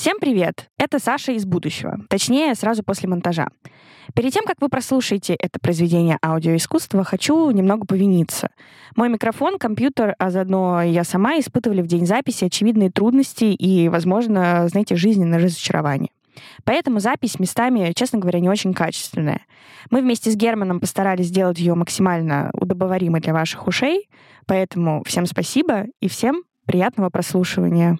Всем привет! Это Саша из будущего, точнее, сразу после монтажа. Перед тем, как вы прослушаете это произведение аудиоискусства, хочу немного повиниться. Мой микрофон, компьютер, а заодно я сама испытывали в день записи очевидные трудности и, возможно, знаете, жизненное разочарование. Поэтому запись местами, честно говоря, не очень качественная. Мы вместе с Германом постарались сделать ее максимально удобоваримой для ваших ушей, поэтому всем спасибо и всем приятного прослушивания.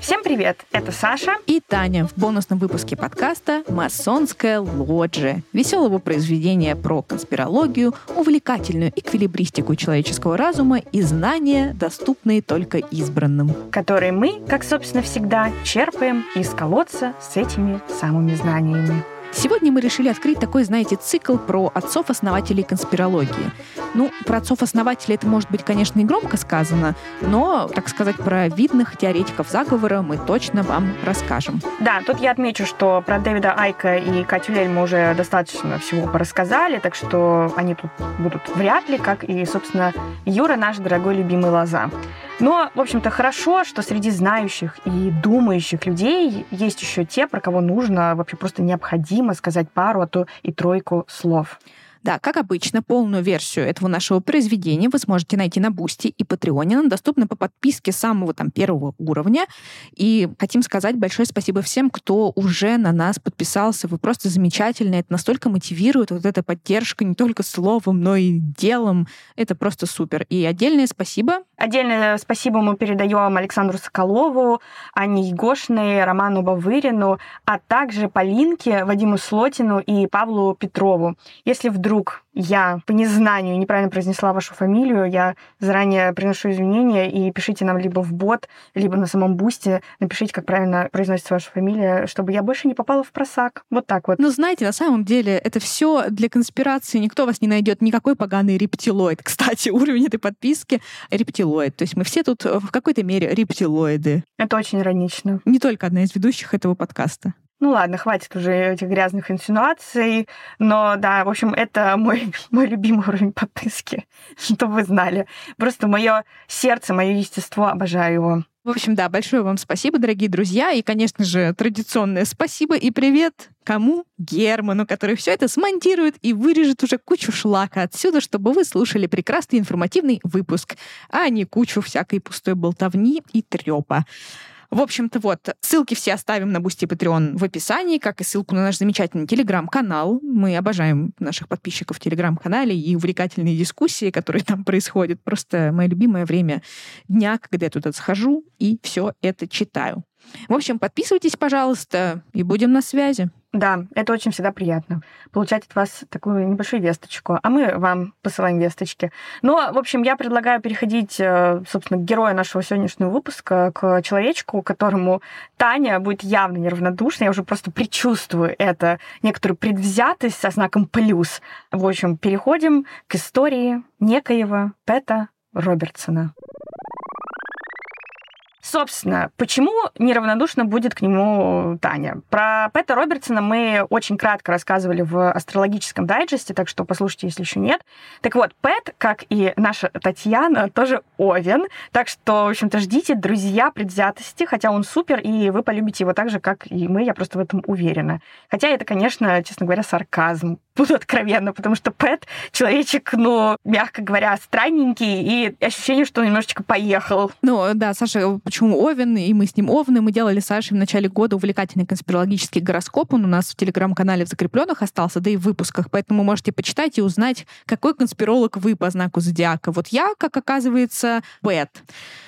Всем привет! Это Саша и Таня в бонусном выпуске подкаста «Масонская лоджия» — веселого произведения про конспирологию, увлекательную эквилибристику человеческого разума и знания, доступные только избранным. Которые мы, как, собственно, всегда, черпаем из колодца с этими самыми знаниями. Сегодня мы решили открыть такой, знаете, цикл про отцов-основателей конспирологии. Ну, про отцов-основателей это, может быть, конечно, и громко сказано, но, так сказать, про видных теоретиков заговора мы точно вам расскажем. Да, тут я отмечу, что про Дэвида Айка и Катю Лель мы уже достаточно всего порассказали, так что они тут будут вряд ли, как и, собственно, Юра, наш дорогой любимый Лоза. Но, в общем-то, хорошо, что среди знающих и думающих людей есть еще те, про кого нужно, вообще просто необходимо сказать пару, а то и тройку слов. Да, как обычно, полную версию этого нашего произведения вы сможете найти на Бусти и Патреоне. Она доступна по подписке самого первого уровня. И хотим сказать большое спасибо всем, кто уже на нас подписался. Вы просто замечательные. Это настолько мотивирует вот эта поддержка не только словом, но и делом. Это просто супер. И отдельное спасибо. Отдельное спасибо мы передаем Александру Соколову, Анне Егошиной, Роману Бавырину, а также Полинке, Вадиму Слотину и Павлу Петрову. Если вдруг я по незнанию неправильно произнесла вашу фамилию, я заранее приношу извинения, и пишите нам либо в бот, либо на самом Бусти, напишите, как правильно произносится ваша фамилия, чтобы я больше не попала в просак. Вот так вот. Ну, знаете, на самом деле, это все для конспирации. Никто вас не найдет. Никакой поганый рептилоид. Кстати, уровень этой подписки — рептилоид. То есть мы все тут в какой-то мере рептилоиды. Это очень иронично. Не только одна из ведущих этого подкаста. Ну ладно, хватит уже этих грязных инсинуаций, но да, в общем, это мой любимый уровень подписки, чтобы вы знали. Просто мое сердце, мое естество, обожаю его. В общем, да, большое вам спасибо, дорогие друзья, и, конечно же, традиционное спасибо и привет кому? Герману, который все это смонтирует и вырежет уже кучу шлака отсюда, чтобы вы слушали прекрасный информативный выпуск, а не кучу всякой пустой болтовни и трёпа. В общем-то, вот, ссылки все оставим на Бусти и Патреон в описании, как и ссылку на наш замечательный Телеграм-канал. Мы обожаем наших подписчиков в Телеграм-канале и увлекательные дискуссии, которые там происходят. Просто мое любимое время дня, когда я туда схожу и все это читаю. В общем, подписывайтесь, пожалуйста, и будем на связи. Да, это очень всегда приятно, получать от вас такую небольшую весточку, а мы вам посылаем весточки. Но, в общем, я предлагаю переходить, собственно, к герою нашего сегодняшнего выпуска, к человечку, которому Таня будет явно неравнодушна. Я уже просто предчувствую это, некоторую предвзятость со знаком плюс. В общем, переходим к истории некоего Пэта Робертсона. Собственно, почему неравнодушно будет к нему Таня? Про Пэта Робертсона мы очень кратко рассказывали в астрологическом дайджесте, так что послушайте, если еще нет. Так вот, Пэт, как и наша Татьяна, тоже овен, так что, в общем-то, ждите, друзья, предвзятости, хотя он супер, и вы полюбите его так же, как и мы, я просто в этом уверена. Хотя это, конечно, честно говоря, сарказм. Буду откровенно, потому что Пэт человечек, ну, мягко говоря, странненький, и ощущение, что он немножечко поехал. Ну, да, Саша, почему овен, и мы с ним овны. Мы делали с Сашей в начале года увлекательный конспирологический гороскоп. Он у нас в Телеграм-канале в закрепленных остался, да и в выпусках. Поэтому можете почитать и узнать, какой конспиролог вы по знаку зодиака. Вот я, как оказывается, Пэт.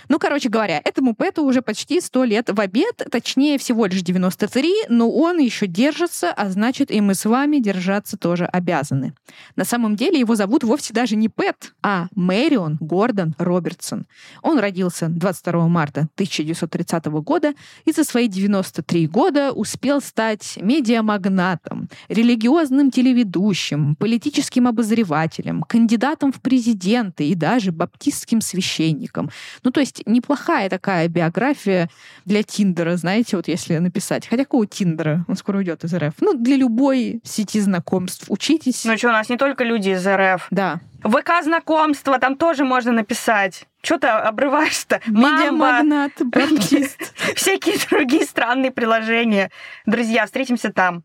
Ну, короче говоря, этому Пэту уже почти 100 лет в обед, точнее, всего лишь 93, но он еще держится, а значит, и мы с вами держаться тоже обязаны. На самом деле его зовут вовсе даже не Пэт, а Мэрион Гордон Робертсон. Он родился 22 марта 1930 года и за свои 93 года успел стать медиамагнатом, религиозным телеведущим, политическим обозревателем, кандидатом в президенты и даже баптистским священником. Ну, то есть неплохая такая биография для Тиндера, знаете, вот если написать. Хотя какого Тиндера? Он скоро уйдет из РФ. Ну, для любой сети знакомств. Учитесь. Ну что, у нас не только люди из РФ. Да. ВК-знакомство, там тоже можно написать. Что ты обрываешь-то? Медиамагнат, баптист. Всякие другие странные приложения. Друзья, встретимся там.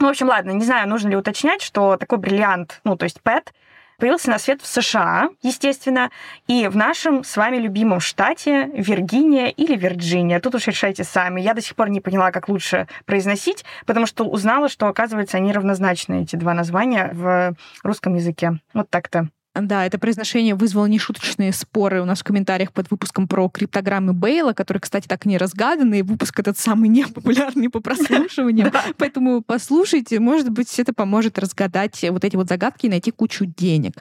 Ну, в общем, ладно, не знаю, нужно ли уточнять, что такой бриллиант, ну, то есть ПЭТ, появился на свет в США, естественно, и в нашем с вами любимом штате Виргиния или Вирджиния. Тут уж решайте сами. Я до сих пор не поняла, как лучше произносить, потому что узнала, что, оказывается, они равнозначны, эти два названия, в русском языке. Вот так-то. Да, это произношение вызвало нешуточные споры у нас в комментариях под выпуском про криптограммы Бейла, которые, кстати, так и не разгаданы, и выпуск этот самый непопулярный по прослушиваниям. Поэтому послушайте, может быть, это поможет разгадать вот эти вот загадки и найти кучу денег.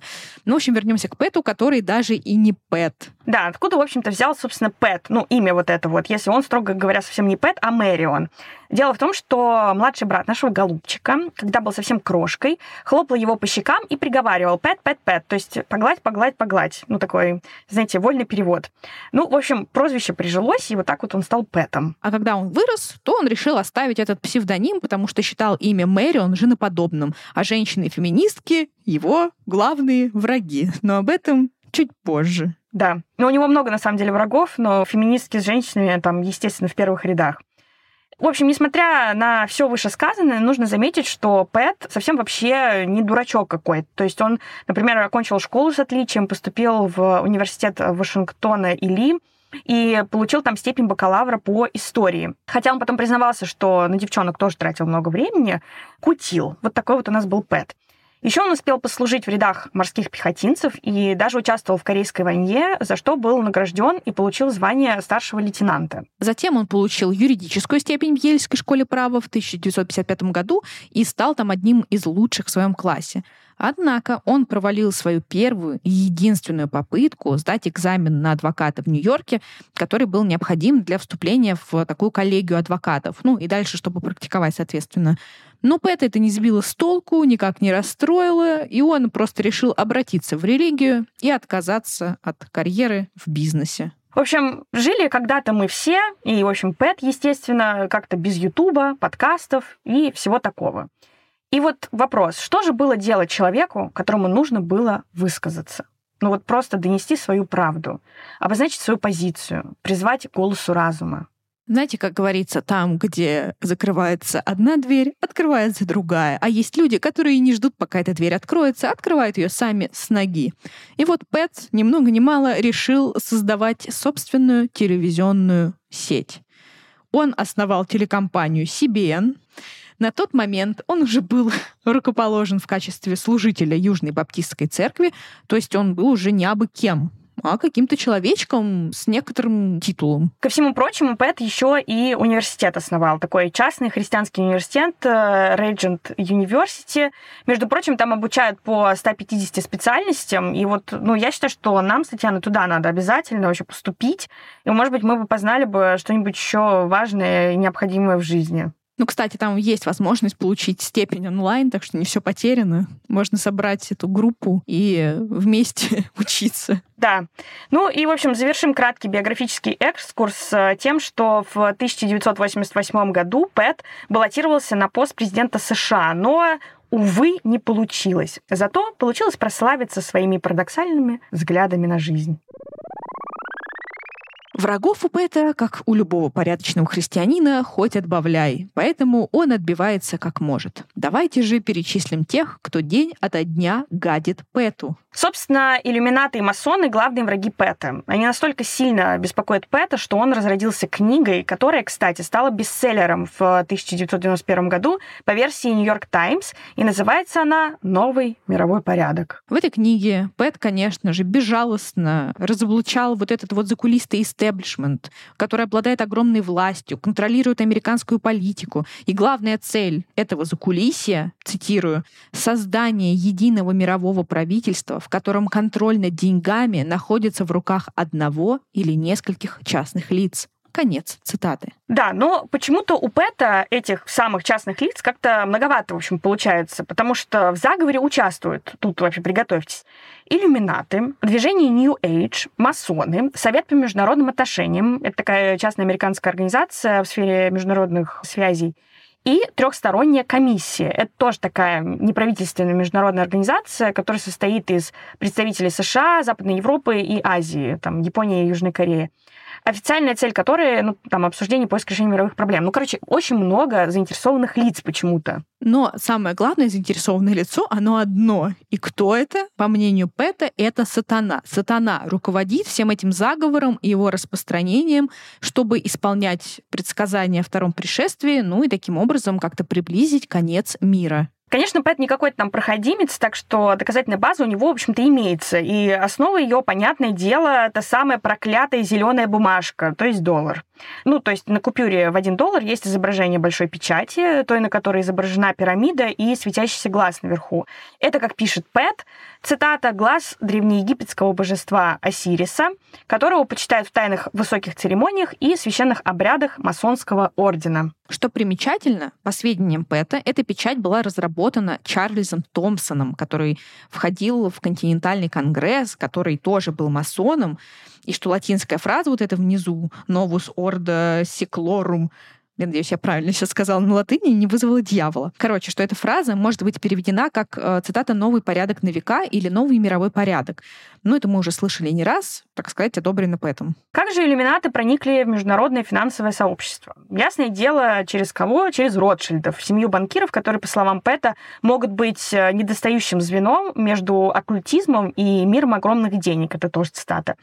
Ну, в общем, вернемся к Пэту, который даже и не Пэт. Да, откуда, в общем-то, взял, собственно, Пэт, ну, имя вот это вот, если он, строго говоря, совсем не Пэт, а Мэрион. Дело в том, что младший брат нашего голубчика, когда был совсем крошкой, хлопал его по щекам и приговаривал «Пэт, Пэт, Пэт», то есть «погладь, погладь, погладь». Ну, такой, знаете, вольный перевод. Ну, в общем, прозвище прижилось, и вот так вот он стал Пэтом. А когда он вырос, то он решил оставить этот псевдоним, потому что считал имя Мэрион женоподобным, а женщины-феминистки — его главные враги. Но об этом чуть позже. Да. Но у него много, на самом деле, врагов, но феминистки с женщинами там, естественно, в первых рядах. В общем, несмотря на все вышесказанное, нужно заметить, что Пэт совсем вообще не дурачок какой-то. То есть он, например, окончил школу с отличием, поступил в университет Вашингтона Или и получил там степень бакалавра по истории. Хотя он потом признавался, что на девчонок тоже тратил много времени, кутил. Вот такой вот у нас был Пэт. Еще он успел послужить в рядах морских пехотинцев и даже участвовал в Корейской войне, за что был награжден и получил звание старшего лейтенанта. Затем он получил юридическую степень в Ельской школе права в 1955 году и стал там одним из лучших в своем классе. Однако он провалил свою первую и единственную попытку сдать экзамен на адвоката в Нью-Йорке, который был необходим для вступления в такую коллегию адвокатов. Ну и дальше, чтобы практиковать, соответственно. Но Пэта это не сбило с толку, никак не расстроило, и он просто решил обратиться в религию и отказаться от карьеры в бизнесе. В общем, жили когда-то мы все, и, в общем, Пэт, естественно, как-то без Ютуба, подкастов и всего такого. И вот вопрос, что же было делать человеку, которому нужно было высказаться? Ну вот просто донести свою правду, обозначить свою позицию, призвать к голосу разума. Знаете, как говорится, там, где закрывается одна дверь, открывается другая. А есть люди, которые не ждут, пока эта дверь откроется, открывают ее сами с ноги. И вот Пэт, ни много ни мало, решил создавать собственную телевизионную сеть. Он основал телекомпанию CBN. На тот момент он уже был рукоположен в качестве служителя Южной Баптистской Церкви, то есть он был уже не абы кем, а каким-то человечком с некоторым титулом. Ко всему прочему, Пэт еще и университет основал, такой частный христианский университет Рейджент Юниверсити. Между прочим, там обучают по 150 специальностям, и вот, ну, я считаю, что нам, Татьяна, туда надо обязательно вообще поступить, и, может быть, мы бы познали бы что-нибудь еще важное и необходимое в жизни. Ну, кстати, там есть возможность получить степень онлайн, так что не все потеряно. Можно собрать эту группу и вместе учиться. Да. Ну и, в общем, завершим краткий биографический экскурс тем, что в 1988 году Пэт баллотировался на пост президента США, но, увы, не получилось. Зато получилось прославиться своими парадоксальными взглядами на жизнь. Врагов у Пэта, как у любого порядочного христианина, хоть отбавляй, поэтому он отбивается как может. Давайте же перечислим тех, кто день ото дня гадит Пэту. Собственно, иллюминаты и масоны — главные враги Пэта. Они настолько сильно беспокоят Пэта, что он разродился книгой, которая, кстати, стала бестселлером в 1991 году по версии New York Times, и называется она «Новый мировой порядок». В этой книге Пэт, конечно же, безжалостно разоблачал вот этот вот закулисный истеблишмент, который обладает огромной властью, контролирует американскую политику. И главная цель этого закулисья, цитирую, «создание единого мирового правительства, в котором контроль над деньгами находится в руках одного или нескольких частных лиц». Конец цитаты. Да, но почему-то у Пэта этих самых частных лиц как-то многовато, в общем, получается, потому что в заговоре участвуют, тут вообще приготовьтесь, иллюминаты, движение New Age, масоны, Совет по международным отношениям, это такая частная американская организация в сфере международных связей, И Трехсторонняя комиссия. Это тоже такая неправительственная международная организация, которая состоит из представителей США, Западной Европы и Азии, там, Японии и Южной Кореи. Официальная цель которой, обсуждение, поиск решения мировых проблем. Очень много заинтересованных лиц почему-то. Но самое главное заинтересованное лицо, оно одно. И кто это? По мнению Пэта, это сатана. Сатана руководит всем этим заговором и его распространением, чтобы исполнять предсказания о втором пришествии, и таким образом как-то приблизить конец мира. Конечно, Пэт не какой-то там проходимец, так что доказательная база у него, в общем-то, имеется. И основа ее, понятное дело, та самая проклятая зеленая бумажка, то есть доллар. То есть на купюре в $1 есть изображение большой печати, той, на которой изображена пирамида и светящийся глаз наверху. Это, как пишет Пэт, цитата, «глаз древнеегипетского божества Осириса, которого почитают в тайных высоких церемониях и священных обрядах масонского ордена». Что примечательно, по сведениям Пэта, эта печать была разработана Чарльзом Томпсоном, который входил в Континентальный конгресс, который тоже был масоном, и что латинская фраза вот эта внизу «Novus ordo seclorum», я надеюсь, я правильно сейчас сказала на латыни, не вызвала дьявола. Что эта фраза может быть переведена как, цитата, «новый порядок на века» или «новый мировой порядок». Это мы уже слышали не раз, так сказать, одобрено Пэтом. Как же иллюминаты проникли в международное финансовое сообщество? Ясное дело, через кого? Через Ротшильдов, семью банкиров, которые, по словам Пэта, могут быть недостающим звеном между оккультизмом и миром огромных денег. Это тоже цитата.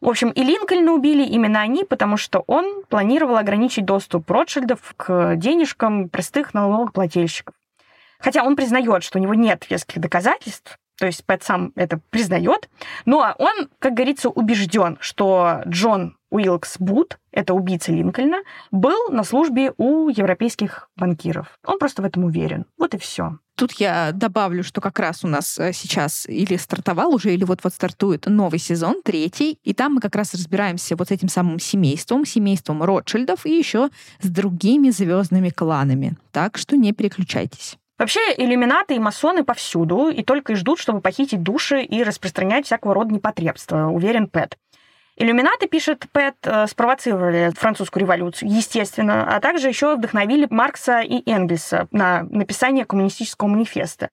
В общем, и Линкольна убили именно они, потому что он планировал ограничить доступ Ротшильдов к денежкам простых налогоплательщиков. Хотя он признает, что у него нет веских доказательств, то есть Пэт сам это признает, но он, как говорится, убежден, что Джон Уилкс Бут, это убийца Линкольна, был на службе у европейских банкиров. Он просто в этом уверен. Вот и все. Тут я добавлю, что как раз у нас сейчас или стартовал уже, или вот-вот стартует новый сезон, 3-й, и там мы как раз разбираемся вот с этим самым семейством Ротшильдов и еще с другими звездными кланами. Так что не переключайтесь. Вообще, иллюминаты и масоны повсюду, и только и ждут, чтобы похитить души и распространять всякого рода непотребства, уверен Пэт. Иллюминаты, пишет Пэт, спровоцировали французскую революцию, естественно, а также еще вдохновили Маркса и Энгельса на написание коммунистического манифеста.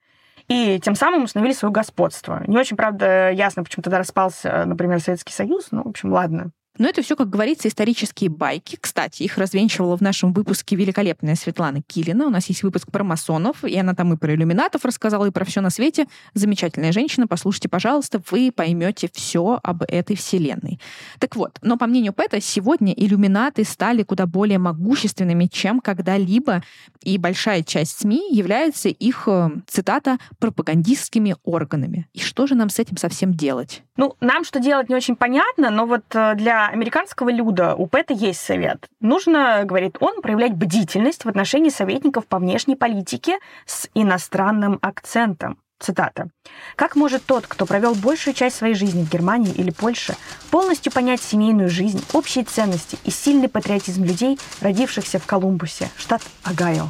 И тем самым установили свое господство. Не очень, правда, ясно, почему тогда распался, например, Советский Союз. Ладно. Но это все, как говорится, исторические байки. Кстати, их развенчивала в нашем выпуске великолепная Светлана Килина. У нас есть выпуск про масонов, и она там и про иллюминатов рассказала, и про все на свете. Замечательная женщина. Послушайте, пожалуйста, вы поймете все об этой вселенной. Так вот, но по мнению Пэта, сегодня иллюминаты стали куда более могущественными, чем когда-либо, и большая часть СМИ является их, цитата, пропагандистскими органами. И что же нам с этим совсем делать? Нам что делать не очень понятно, но вот для американского люда у Пэта есть совет. Нужно, говорит он, проявлять бдительность в отношении советников по внешней политике с иностранным акцентом. Цитата. «Как может тот, кто провел большую часть своей жизни в Германии или Польше, полностью понять семейную жизнь, общие ценности и сильный патриотизм людей, родившихся в Колумбусе, штат Огайо?»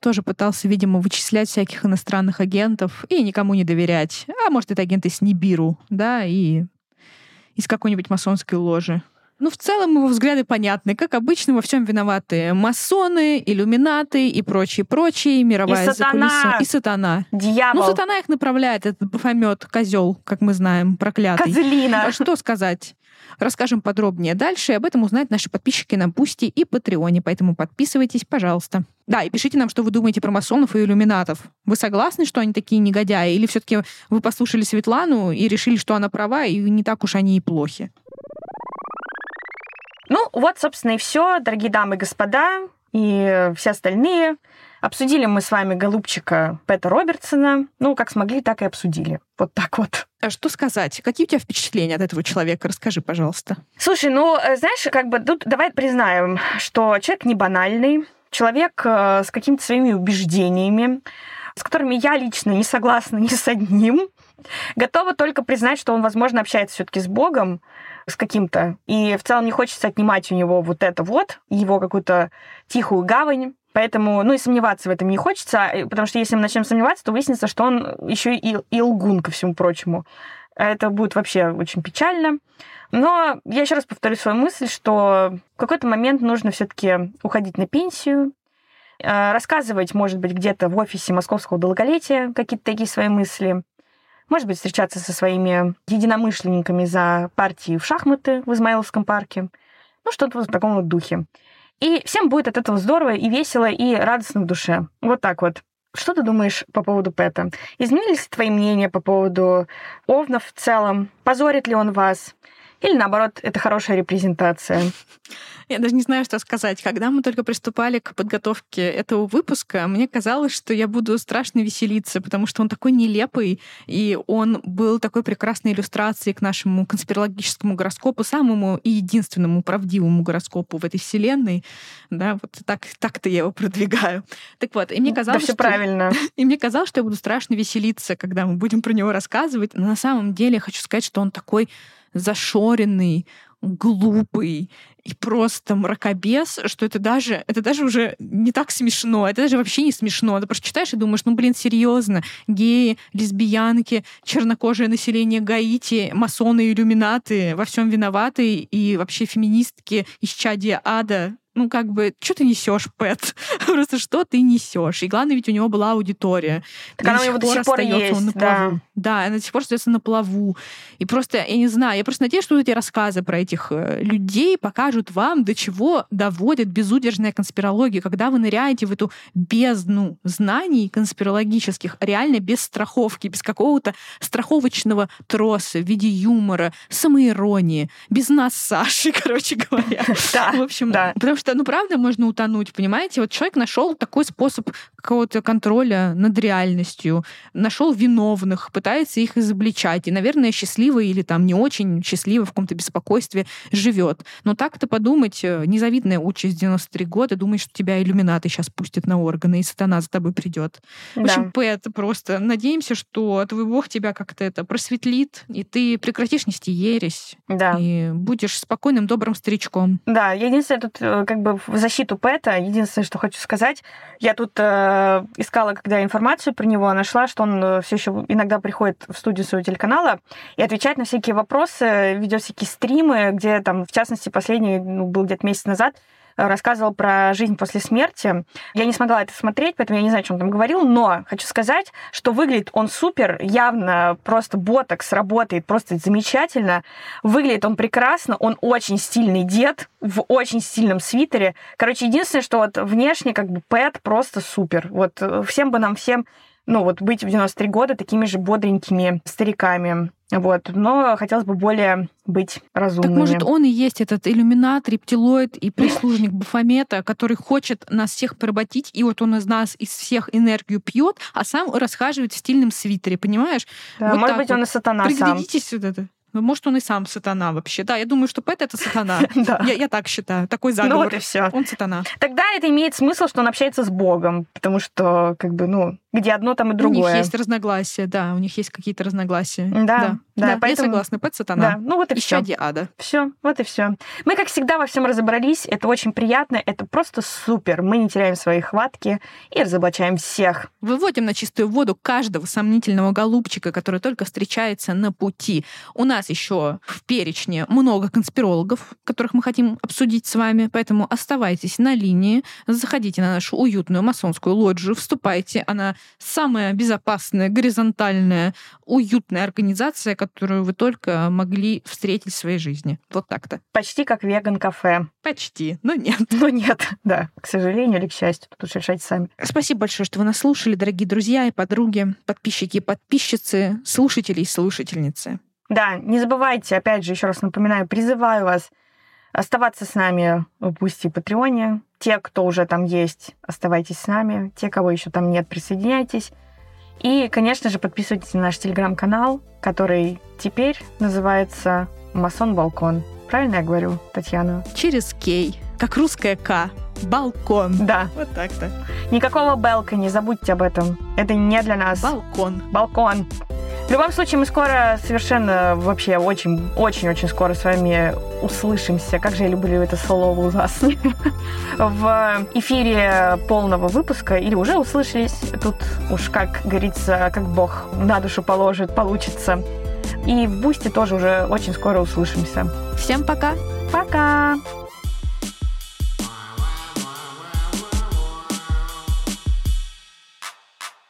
Тоже пытался, видимо, вычислять всяких иностранных агентов и никому не доверять. А может, это агенты с Нибиру, да, и из какой-нибудь масонской ложи. В целом его взгляды понятны. Как обычно, во всем виноваты масоны, иллюминаты и прочие, мировая закулиса. И сатана. Дьявол. Сатана их направляет, этот бафомет, козел, как мы знаем, проклятый. Козлина. А что сказать? Расскажем подробнее дальше, и об этом узнают наши подписчики на Бусти и Патреоне, поэтому подписывайтесь, пожалуйста. Да, и пишите нам, что вы думаете про масонов и иллюминатов. Вы согласны, что они такие негодяи? Или все-таки вы послушали Светлану и решили, что она права, и не так уж они и плохи? Собственно, и все, дорогие дамы и господа, и все остальные. Обсудили мы с вами голубчика Пэта Робертсона. Как смогли, так и обсудили. Вот так вот. А что сказать? Какие у тебя впечатления от этого человека? Расскажи, пожалуйста. Слушай, тут давай признаем, что человек не банальный, человек с какими-то своими убеждениями, с которыми я лично не согласна ни с одним. Готова только признать, что он, возможно, общается все-таки с Богом, с каким-то. И в целом не хочется отнимать у него вот это вот, его какую-то тихую гавань. Поэтому, и сомневаться в этом не хочется, потому что если мы начнем сомневаться, то выяснится, что он еще и лгун, ко всему прочему. Это будет вообще очень печально. Но я еще раз повторю свою мысль, что в какой-то момент нужно все-таки уходить на пенсию, рассказывать, может быть, где-то в офисе Московского долголетия какие-то такие свои мысли, может быть, встречаться со своими единомышленниками за партии в шахматы в Измайловском парке, ну, что-то в таком вот духе. И всем будет от этого здорово и весело, и радостно в душе. Вот так вот. Что ты думаешь по поводу Пэта? Изменились ли твои мнения по поводу Овна в целом? Позорит ли он вас? Или, наоборот, это хорошая репрезентация? Я даже не знаю, что сказать. Когда мы только приступали к подготовке этого выпуска, мне казалось, что я буду страшно веселиться, потому что он такой нелепый, и он был такой прекрасной иллюстрацией к нашему конспирологическому гороскопу, самому и единственному правдивому гороскопу в этой вселенной. Да, вот так-то я его продвигаю. Так вот, и мне казалось, да, все правильно. И мне казалось, что я буду страшно веселиться, когда мы будем про него рассказывать. Но на самом деле я хочу сказать, что он такой зашоренный, глупый и просто мракобес, что это даже уже не так смешно, это даже вообще не смешно. Ты просто читаешь и думаешь, ну, блин, серьезно, геи, лесбиянки, чернокожее население Гаити, масоны, иллюминаты во всем виноваты и вообще феминистки, исчадия ада. Ну, как бы, что ты несешь, Пэт? Просто что ты несешь? И главное, ведь у него была аудитория. Так она у него до сих пор есть, да. Да, она до сих пор остается на плаву. И просто, я не знаю, я просто надеюсь, что эти рассказы про этих людей покажут вам, до чего доводит безудержная конспирология, когда вы ныряете в эту бездну знаний конспирологических, реально без страховки, без какого-то страховочного троса в виде юмора, самоиронии, без нас, Саши, короче говоря. Да, в общем, да. Что, ну, правда, можно утонуть, понимаете? Вот человек нашел такой способ какого-то контроля над реальностью, нашел виновных, пытается их изобличать, и, наверное, счастливый или там не очень счастливый в каком-то беспокойстве живет. Но так-то подумать, незавидная участь 93 года, думаешь, что тебя иллюминаты сейчас пустят на органы, и сатана за тобой придет. Да. В общем, Пэт, просто надеемся, что твой бог тебя как-то это просветлит, и ты прекратишь нести ересь, да, и будешь спокойным, добрым старичком. Да, единственное, тут как бы в защиту Пэта. Единственное, что хочу сказать, я тут искала, когда информацию про него, нашла, что он все еще иногда приходит в студию своего телеканала и отвечает на всякие вопросы, ведет всякие стримы, где там, в частности, последний, был где-то месяц назад, рассказывал про жизнь после смерти. Я не смогла это смотреть, поэтому я не знаю, о чем он там говорил, но хочу сказать, что выглядит он супер, явно просто ботокс работает просто замечательно, выглядит он прекрасно, он очень стильный дед в очень стильном свитере. Короче, единственное, что вот внешне как бы Пэт просто супер. Вот всем бы нам всем, ну вот быть в 93 года такими же бодренькими стариками. Вот, но хотелось бы более быть разумными. Так может, он и есть этот иллюминат, рептилоид и прислужник Бафомета, который хочет нас всех поработить, и вот он из нас, из всех энергию пьет, а сам расхаживает в стильном свитере, понимаешь? Да, вот может быть, вот он и сатана сам. Приглядитесь сюда-то. Ну, может, он и сам сатана вообще. Да, я думаю, что Пэт — это сатана. Я так считаю. Такой заговор. Ну вот и все. Он сатана. Тогда это имеет смысл, что он общается с Богом, потому что, как бы, ну, где одно, там и другое. У них есть разногласия, да. У них есть какие-то разногласия. Да, поэтому... Я согласна, Пэт — сатана. Да, ну вот и все. Исчадие ада. Все, вот и все. Мы, как всегда, во всем разобрались. Это очень приятно, это просто супер. Мы не теряем свои хватки и разоблачаем всех. Выводим на чистую воду каждого сомнительного голубчика, который только встречается на пути. У нас еще в перечне много конспирологов, которых мы хотим обсудить с вами, поэтому оставайтесь на линии, заходите на нашу уютную масонскую лоджию, вступайте. Она самая безопасная, горизонтальная, уютная организация, которую вы только могли встретить в своей жизни. Вот так-то. Почти как веган-кафе. Почти, но нет. Но нет, да. К сожалению или к счастью, тут решайте сами. Спасибо большое, что вы нас слушали, дорогие друзья и подруги, подписчики и подписчицы, слушатели и слушательницы. Да, не забывайте, опять же, еще раз напоминаю, призываю вас оставаться с нами в Бусти и Патреоне. Те, кто уже там есть, оставайтесь с нами. Те, кого еще там нет, присоединяйтесь. И, конечно же, подписывайтесь на наш телеграм-канал, который теперь называется «Масон-балкон». Правильно я говорю, Татьяна? Через «Кей», как русская «К». Балкон. Да. Вот так-то. Никакого «белка», не забудьте об этом. Это не для нас. Балкон. Балкон. В любом случае, мы скоро совершенно вообще очень-очень скоро с вами услышимся. Как же я люблю это слово ужасно. В эфире полного выпуска. Или уже услышались. Тут уж, как говорится, как Бог на душу положит, получится. И в Бусти тоже уже очень скоро услышимся. Всем пока. Пока.